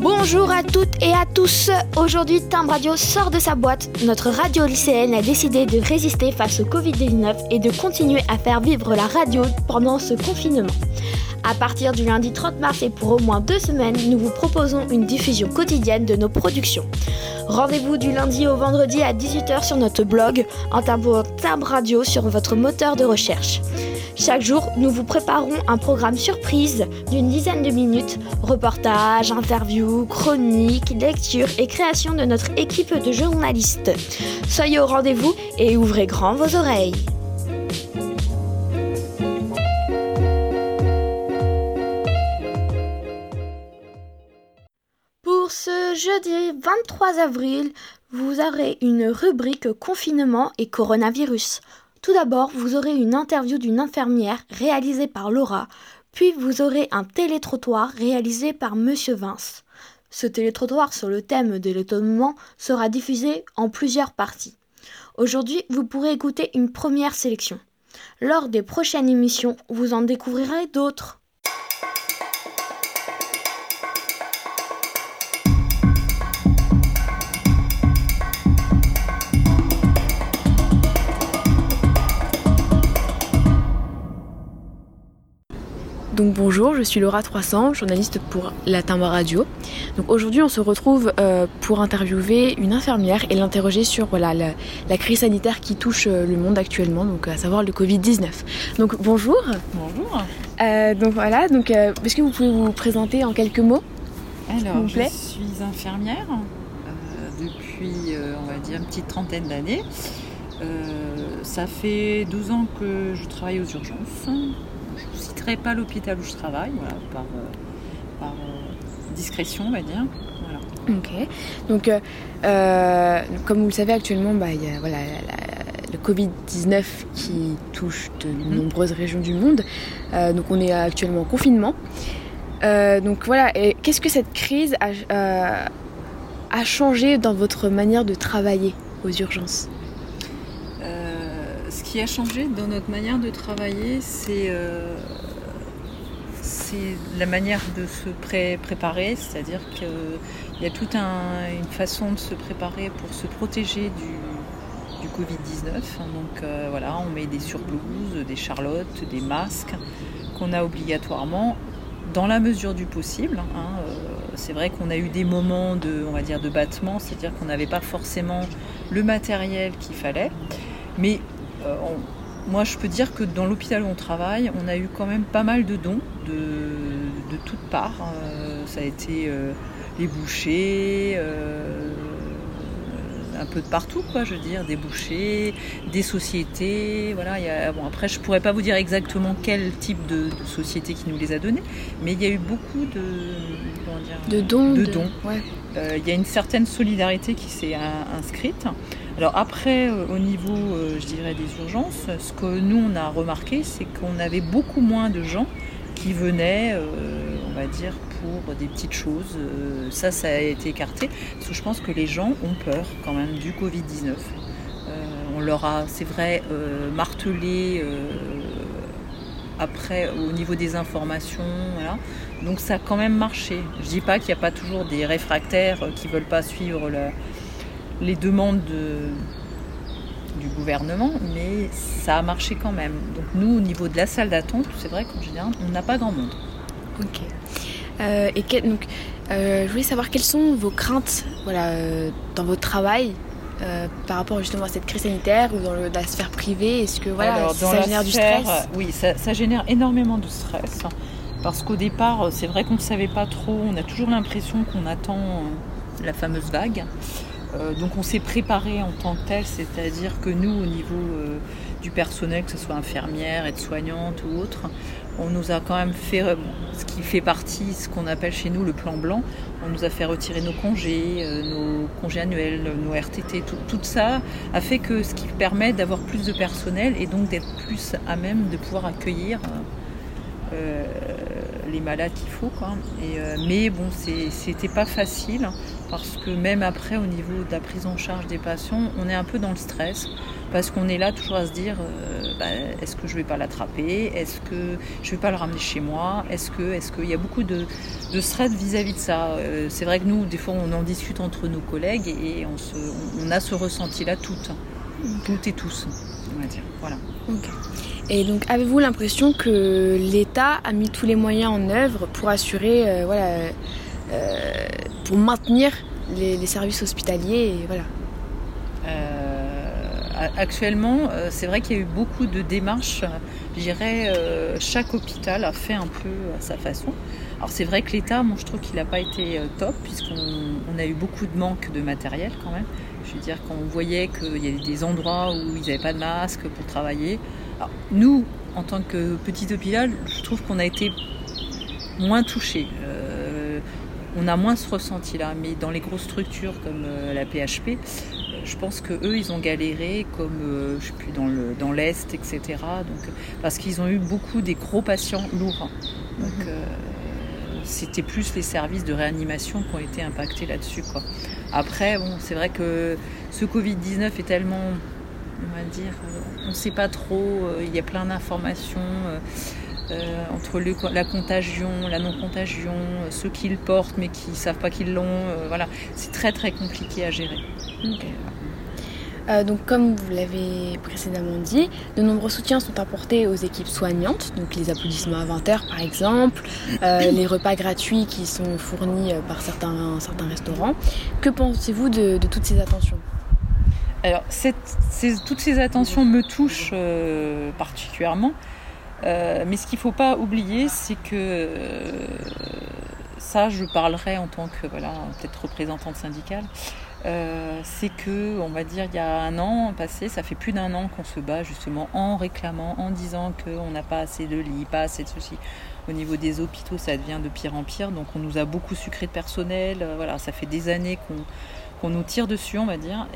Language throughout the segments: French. Bonjour à toutes et à tous. Aujourd'hui, Timbradio sort de sa boîte. Notre radio lycéenne a décidé de résister face au Covid-19 et de continuer à faire vivre la radio pendant ce confinement. À partir du lundi 30 mars et pour au moins 2 semaines, nous vous proposons une diffusion quotidienne de nos productions. Rendez-vous du lundi au vendredi à 18h sur notre blog, en tapant Timbradio sur votre moteur de recherche. Chaque jour, nous vous préparons un programme surprise d'une dizaine de minutes, reportages, interviews, chroniques, lectures et créations de notre équipe de journalistes. Soyez au rendez-vous et ouvrez grand vos oreilles. Pour ce jeudi 23 avril, vous aurez une rubrique confinement et coronavirus. Tout d'abord, vous aurez une interview d'une infirmière réalisée par Laura, puis vous aurez un télétrottoir réalisé par Monsieur Vince. Ce télétrottoir sur le thème de l'étonnement sera diffusé en plusieurs parties. Aujourd'hui, vous pourrez écouter une première sélection. Lors des prochaines émissions, vous en découvrirez d'autres. Donc bonjour, je suis Laura Troissant, journaliste pour la Timbradio. Donc aujourd'hui, on se retrouve pour interviewer une infirmière et l'interroger sur la crise sanitaire qui touche le monde actuellement, donc à savoir le Covid-19. Donc bonjour. Bonjour. Est-ce que vous pouvez vous présenter en quelques mots? Alors, je suis infirmière depuis, on va dire, une petite trentaine d'années. Ça fait 12 ans que je travaille aux urgences. Je ne citerai pas l'hôpital où je travaille, voilà, par discrétion, on va dire. Voilà. Ok. Donc, comme vous le savez actuellement, il y a le Covid-19 qui touche de nombreuses régions du monde. Donc, on est actuellement en confinement. Et qu'est-ce que cette crise a changé dans votre manière de travailler aux urgences ? Ce qui a changé dans notre manière de travailler, c'est la manière de se préparer, c'est-à-dire qu'il y a toute une façon de se préparer pour se protéger du Covid-19. Donc on met des surblouses, des charlottes, des masques qu'on a obligatoirement dans la mesure du possible. C'est vrai qu'on a eu des moments de battement, c'est-à-dire qu'on n'avait pas forcément le matériel qu'il fallait, mais moi, je peux dire que dans l'hôpital où on travaille, on a eu quand même pas mal de dons de toutes parts. Ça a été les bouchers, un peu de partout, des bouchers, des sociétés. Voilà, après, je ne pourrais pas vous dire exactement quel type de société qui nous les a donnés, mais il y a eu beaucoup de dons. Ouais. Il y a une certaine solidarité qui s'est inscrite. Alors après, au niveau, je dirais, des urgences, ce que nous, on a remarqué, c'est qu'on avait beaucoup moins de gens qui venaient, pour des petites choses. Ça a été écarté, parce que je pense que les gens ont peur, quand même, du Covid-19. On leur a, c'est vrai, martelé... Après, au niveau des informations, voilà. Donc ça a quand même marché. Je ne dis pas qu'il n'y a pas toujours des réfractaires qui ne veulent pas suivre les demandes du gouvernement, mais ça a marché quand même. Donc nous, au niveau de la salle d'attente, c'est vrai qu'en général, on n'a pas grand monde. Ok. Je voulais savoir quelles sont vos craintes dans votre travail par rapport justement à cette crise sanitaire ou dans la sphère privée, est-ce que ça génère du stress ? Oui, ça génère énormément de stress parce qu'au départ, c'est vrai qu'on ne savait pas trop, on a toujours l'impression qu'on attend la fameuse vague. Donc on s'est préparé en tant que tel, c'est-à-dire que nous, au niveau du personnel, que ce soit infirmière, aide-soignante ou autre, on nous a quand même fait, ce qui fait partie, ce qu'on appelle chez nous le plan blanc, on nous a fait retirer nos congés annuels, nos RTT, tout ça a fait que ce qui permet d'avoir plus de personnel et donc d'être plus à même de pouvoir accueillir les malades qu'il faut. Mais bon, c'était pas facile. parce que même après, au niveau de la prise en charge des patients, on est un peu dans le stress, parce qu'on est là toujours à se dire est-ce que je ne vais pas l'attraper, est-ce que je ne vais pas le ramener chez moi, est-ce que... Il y a beaucoup de stress vis-à-vis de ça. C'est vrai que nous, des fois, on en discute entre nos collègues et on a ce ressenti-là toutes et tous, on va dire. Voilà. Okay. Et donc, avez-vous l'impression que l'État a mis tous les moyens en œuvre pour assurer, pour maintenir les services hospitaliers et voilà. Actuellement, c'est vrai qu'il y a eu beaucoup de démarches. Je dirais, chaque hôpital a fait un peu à sa façon. Alors c'est vrai que l'État, moi je trouve qu'il n'a pas été top, puisqu'on a eu beaucoup de manque de matériel quand même. Je veux dire, quand on voyait qu'il y avait des endroits où ils n'avaient pas de masque pour travailler. Alors, nous, en tant que petit hôpital, je trouve qu'on a été moins touchés. On a moins ce ressenti-là, mais dans les grosses structures comme la PHP, je pense qu'eux, ils ont galéré, comme je sais plus, dans l'Est, etc. Donc, parce qu'ils ont eu beaucoup des gros patients lourds. Donc, c'était plus les services de réanimation qui ont été impactés là-dessus, quoi. Après, bon, c'est vrai que ce Covid-19 est tellement, on va dire, on ne sait pas trop, il y a plein d'informations. Entre la contagion, la non-contagion, ceux qui le portent mais qui ne savent pas qu'ils l'ont, voilà, c'est très très compliqué à gérer. Okay. Donc comme vous l'avez précédemment dit, de nombreux soutiens sont apportés aux équipes soignantes, donc les applaudissements à 20h par exemple, les repas gratuits qui sont fournis par certains restaurants. Que pensez-vous de toutes ces attentions ? Alors toutes ces attentions me touchent particulièrement. Mais ce qu'il ne faut pas oublier, c'est que ça, je parlerai en tant que peut-être représentante syndicale, c'est que, on va dire, il y a un an passé, ça fait plus d'un an qu'on se bat justement en réclamant, en disant qu'on n'a pas assez de lits, pas assez de ceci. Au niveau des hôpitaux, ça devient de pire en pire, donc on nous a beaucoup sucré de personnel, voilà, ça fait des années qu'on nous tire dessus, on va dire,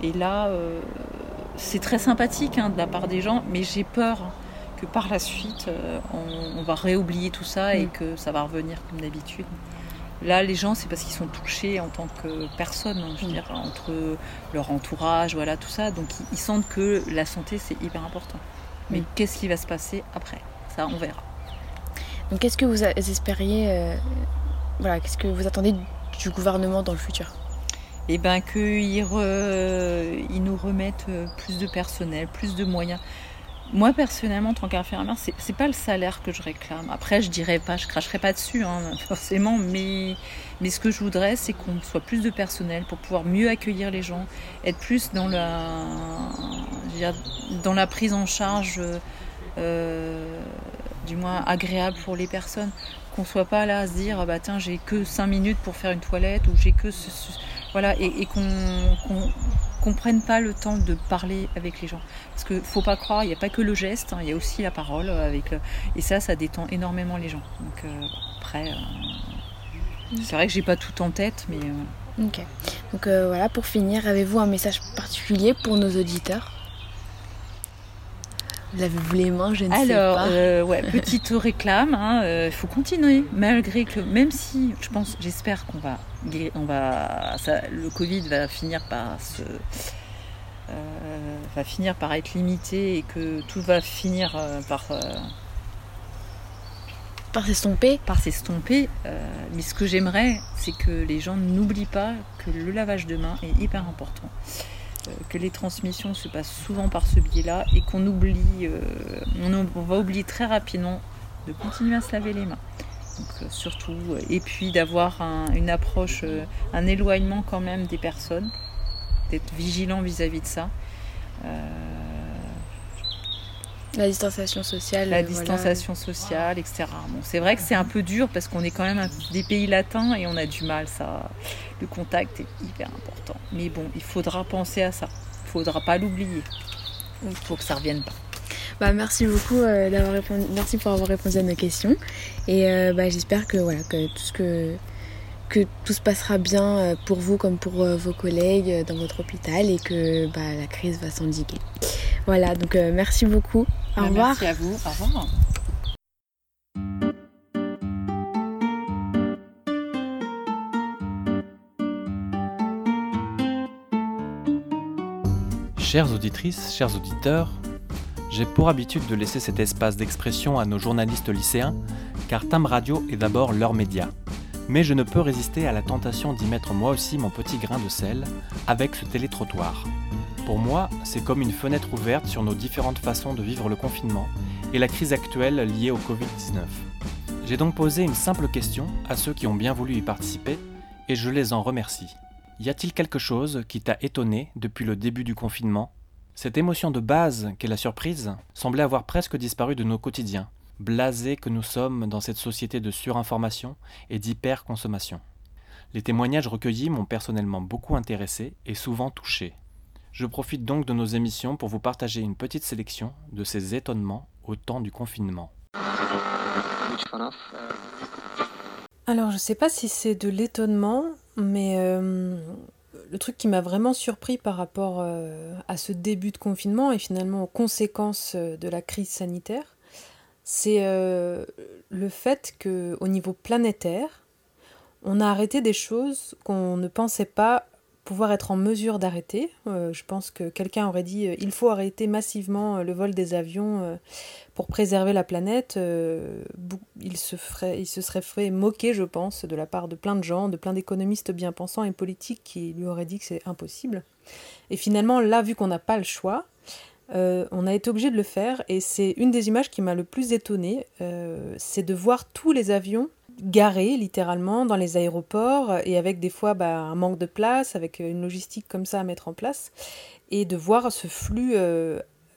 et là, c'est très sympathique hein, de la part des gens, mais j'ai peur que par la suite, on va réoublier tout ça et que ça va revenir comme d'habitude. Là, les gens, c'est parce qu'ils sont touchés en tant que personnes, hein, je veux dire, entre leur entourage, voilà, tout ça. Donc, ils sentent que la santé, c'est hyper important. Mais qu'est-ce qui va se passer après ? Ça, on verra. Donc, qu'est-ce que vous espériez, qu'est-ce que vous attendez du gouvernement dans le futur ? Eh bien, qu'ils nous remettent plus de personnel, plus de moyens. Moi, personnellement, en tant qu'infirmière, c'est pas le salaire que je réclame. Après, je dirais pas, je cracherai pas dessus, hein, forcément, mais ce que je voudrais, c'est qu'on soit plus de personnel pour pouvoir mieux accueillir les gens, être plus dans la prise en charge, du moins agréable pour les personnes. Qu'on soit pas là à se dire, ah bah tiens, j'ai que 5 minutes pour faire une toilette, ou j'ai que et qu'on prenne pas le temps de parler avec les gens. Parce qu'il ne faut pas croire, il n'y a pas que le geste, hein, il y a aussi la parole. Et ça détend énormément les gens. Donc après, c'est vrai que j'ai pas tout en tête, mais... Ok. Donc voilà, pour finir, avez-vous un message particulier pour nos auditeurs ? Lavez-vous les mains, je ne sais pas. Alors, petite réclame, hein, faut continuer, malgré que, même si, j'espère qu'on va guérir, le Covid va finir par être limité et que tout va finir par s'estomper. Mais ce que j'aimerais, c'est que les gens n'oublient pas que le lavage de mains est hyper important. Que les transmissions se passent souvent par ce biais-là et qu'on oublie, on va oublier très rapidement de continuer à se laver les mains. Donc, surtout, et puis d'avoir une approche, un éloignement quand même des personnes, d'être vigilant vis-à-vis de ça. La distanciation sociale. Etc. Bon, c'est vrai que c'est un peu dur parce qu'on est quand même des pays latins et on a du mal, ça. Le contact est hyper important. Mais bon, il faudra penser à ça. Il ne faudra pas l'oublier. Il faut que ça ne revienne pas. Bah, merci beaucoup merci pour avoir répondu à nos questions. Et j'espère que tout se passera bien pour vous comme pour vos collègues dans votre hôpital et que la crise va s'endiguer. Voilà, donc merci beaucoup. Au revoir. Merci à vous. Au revoir. Chères auditrices, chers auditeurs, j'ai pour habitude de laisser cet espace d'expression à nos journalistes lycéens, car Timbradio est d'abord leur média. Mais je ne peux résister à la tentation d'y mettre moi aussi mon petit grain de sel avec ce télétrottoir. Pour moi, c'est comme une fenêtre ouverte sur nos différentes façons de vivre le confinement et la crise actuelle liée au Covid-19. J'ai donc posé une simple question à ceux qui ont bien voulu y participer et je les en remercie. Y a-t-il quelque chose qui t'a étonné depuis le début du confinement ? Cette émotion de base qu'est la surprise semblait avoir presque disparu de nos quotidiens, blasés que nous sommes dans cette société de surinformation et d'hyperconsommation. Les témoignages recueillis m'ont personnellement beaucoup intéressé et souvent touché. Je profite donc de nos émissions pour vous partager une petite sélection de ces étonnements au temps du confinement. Alors, je sais pas si c'est de l'étonnement, mais le truc qui m'a vraiment surpris par rapport à ce début de confinement et finalement aux conséquences de la crise sanitaire, c'est le fait qu'au niveau planétaire, on a arrêté des choses qu'on ne pensait pas pouvoir être en mesure d'arrêter. Je pense que quelqu'un aurait dit il faut arrêter massivement le vol des avions pour préserver la planète. Il se serait fait moquer, je pense, de la part de plein de gens, de plein d'économistes bien pensants et politiques qui lui auraient dit que c'est impossible. Et finalement, là, vu qu'on n'a pas le choix, on a été obligé de le faire, et c'est une des images qui m'a le plus étonnée, c'est de voir tous les avions garés littéralement dans les aéroports, et avec des fois un manque de place, avec une logistique comme ça à mettre en place, et de voir ce flux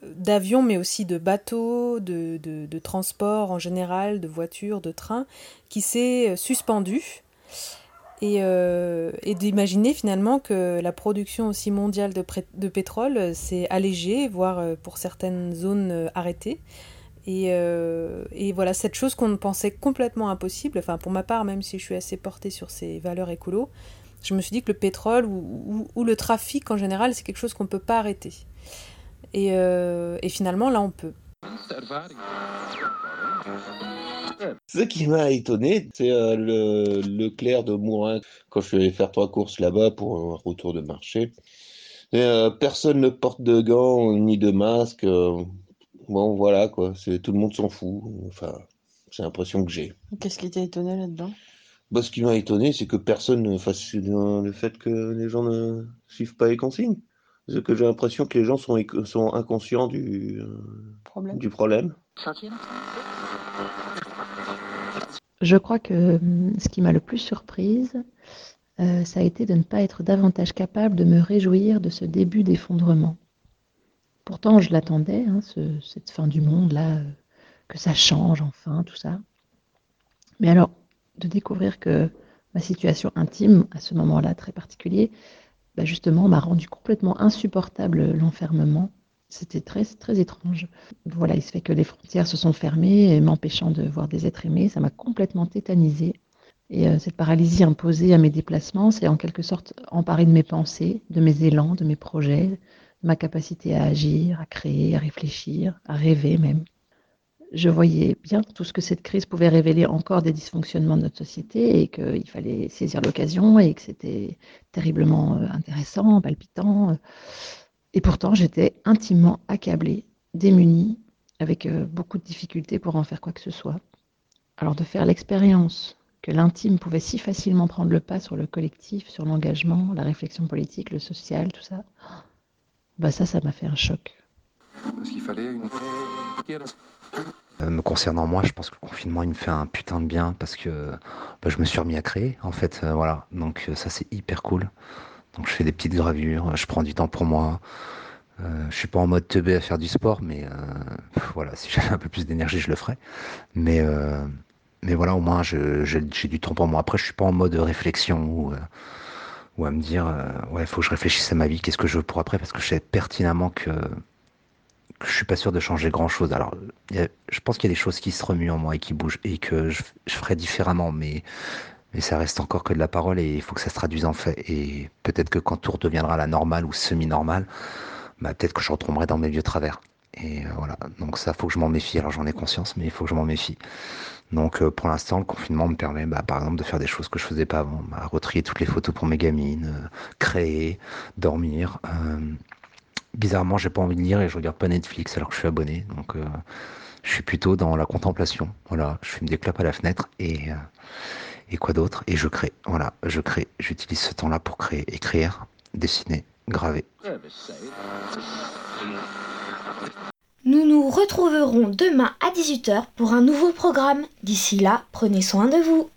d'avions, mais aussi de bateaux, de transports en général, de voitures, de trains, qui s'est suspendu. Et d'imaginer finalement que la production aussi mondiale de pétrole s'est allégée, voire pour certaines zones arrêtée. Et voilà, cette chose qu'on pensait complètement impossible, enfin pour ma part, même si je suis assez portée sur ces valeurs écolo, je me suis dit que le pétrole ou le trafic en général, c'est quelque chose qu'on ne peut pas arrêter. Et finalement, là, on peut. Ce qui m'a étonné, c'est le Leclerc de Mourin, quand je suis allé faire 3 courses là-bas pour un retour de marché. Personne ne porte de gants ni de masque. Bon, voilà, quoi. Tout le monde s'en fout. Enfin, c'est l'impression que j'ai. Qu'est-ce qui t'a étonné là-dedans ? Ce qui m'a étonné, c'est que personne ne fasse le fait que les gens ne suivent pas les consignes. C'est que j'ai l'impression que les gens sont inconscients du problème. Je crois que ce qui m'a le plus surprise, ça a été de ne pas être davantage capable de me réjouir de ce début d'effondrement. Pourtant, je l'attendais, cette fin du monde là, que ça change enfin, tout ça. Mais alors, de découvrir que ma situation intime, à ce moment-là très particulier, justement, m'a rendu complètement insupportable l'enfermement. C'était très, très étrange. Voilà, il se fait que les frontières se sont fermées, et m'empêchant de voir des êtres aimés, ça m'a complètement tétanisée. Et cette paralysie imposée à mes déplacements s'est en quelque sorte emparée de mes pensées, de mes élans, de mes projets, de ma capacité à agir, à créer, à réfléchir, à rêver même. Je voyais bien tout ce que cette crise pouvait révéler encore des dysfonctionnements de notre société, et qu'il fallait saisir l'occasion, et que c'était terriblement intéressant, palpitant. Et pourtant, j'étais intimement accablée, démunie, avec beaucoup de difficultés pour en faire quoi que ce soit. Alors de faire l'expérience que l'intime pouvait si facilement prendre le pas sur le collectif, sur l'engagement, la réflexion politique, le social, tout ça, ça m'a fait un choc. Parce qu'il fallait une... Me concernant moi, je pense que le confinement, il me fait un putain de bien, parce que je me suis remis à créer, en fait, voilà. Donc ça, c'est hyper cool. Donc je fais des petites gravures, je prends du temps pour moi. Je suis pas en mode teubé à faire du sport, mais voilà, si j'avais un peu plus d'énergie, je le ferais. Mais voilà, au moins, j'ai du temps pour moi. Après, je suis pas en mode réflexion ou à me dire, faut que je réfléchisse à ma vie, qu'est-ce que je veux pour après, parce que je sais pertinemment que je suis pas sûr de changer grand-chose. Alors, je pense qu'il y a des choses qui se remuent en moi et qui bougent, et que je ferais différemment, mais ça reste encore que de la parole, et il faut que ça se traduise en fait. Et peut-être que quand tout redeviendra la normale ou semi-normale, peut-être que je retomberai dans mes vieux travers. Et voilà, donc ça, faut que je m'en méfie. Alors j'en ai conscience, mais il faut que je m'en méfie. Donc pour l'instant, le confinement me permet, par exemple, de faire des choses que je faisais pas avant. Retrier toutes les photos pour mes gamines, créer, dormir, bizarrement, j'ai pas envie de lire et je regarde pas Netflix alors que je suis abonné. Donc, je suis plutôt dans la contemplation. Voilà, je fume des clopes à la fenêtre et quoi d'autre? Et je crée. Voilà, je crée. J'utilise ce temps-là pour créer, écrire, dessiner, graver. Nous nous retrouverons demain à 18h pour un nouveau programme. D'ici là, prenez soin de vous.